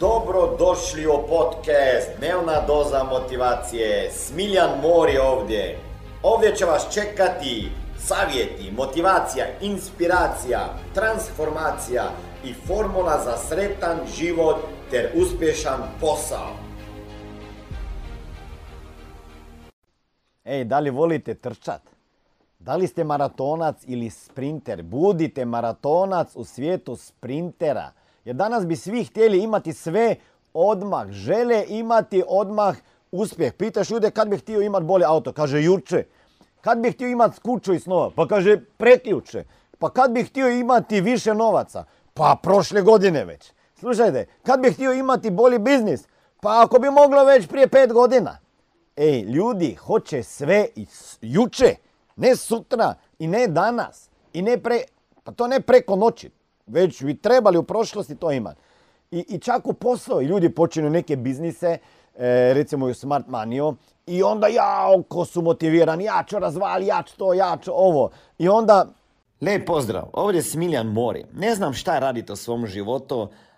Dobrodošli u podcast, dnevna doza motivacije, Smiljan Mori ovdje. Ovdje će vas čekati savjeti, motivacija, inspiracija, transformacija i formula za sretan život ter uspješan posao. Da li volite trčat? Da li ste maratonac ili sprinter? Budite maratonac u svijetu sprintera. Jer danas bi svi htjeli imati sve odmah. Žele imati odmah uspjeh. Pitaš ljude kad bi htio imati bolje auto. Kaže juče. Kad bi htio imati kuću i snova. Pa kaže prekjuče. Pa kad bi htio imati više novaca. Pa prošle godine već. Slušajte, kad bi htio imati bolji biznis. Pa ako bi moglo već prije 5 godina. Ljudi hoće sve i juče. Ne sutra i ne danas. I ne pa to ne preko noći. Već bi trebali u prošlosti to imati. I čak u posao. I ljudi počinu neke biznise, recimo u Smart Manio. I onda ko su motivirani, ja ću razvali, ja ću to, ja ću ovo. I onda... Lijep pozdrav, ovdje je Smiljan Mori. Ne znam šta radite u svom životu,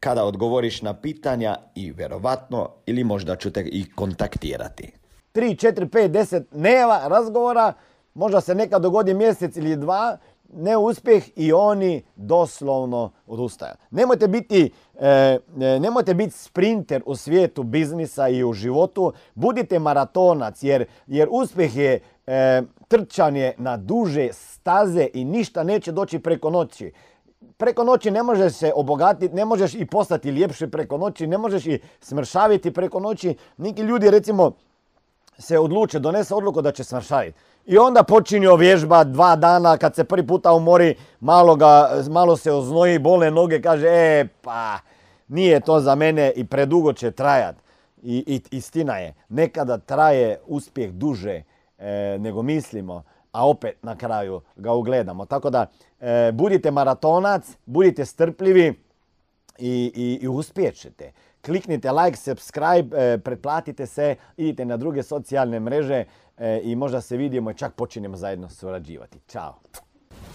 kada odgovoriš na pitanja i vjerovatno ili možda ću te i kontaktirati. 3, 4, 5, 10 dneva razgovora, možda se nekad dogodi mjesec ili 2, neuspjeh i oni doslovno odustaju. Nemojte biti sprinter u svijetu biznisa i u životu, budite maratonac jer uspjeh je trčanje na duže staze i ništa neće doći preko noći. Preko noći ne možeš se obogatiti, ne možeš i postati ljepši preko noći, ne možeš i smršaviti preko noći. Neki ljudi recimo se odluče, donese odluku da će smršaviti. I onda počinju vježba 2 dana, kad se prvi puta umori, malo se oznoji, bole noge, kaže pa nije to za mene i predugo će trajati. I istina je, nekada traje uspjeh duže nego mislimo, a opet na kraju ga ugledamo. Tako da budite maratonac, budite strpljivi i uspjećete. Kliknite like, subscribe, pretplatite se, idite na druge socijalne mreže i možda se vidimo i čak počinjemo zajedno surađivati. Ćao!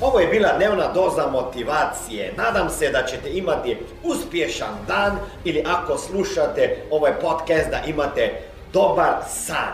Ovo je bila dnevna doza motivacije. Nadam se da ćete imati uspješan dan ili ako slušate ovaj podcast da imate dobar san.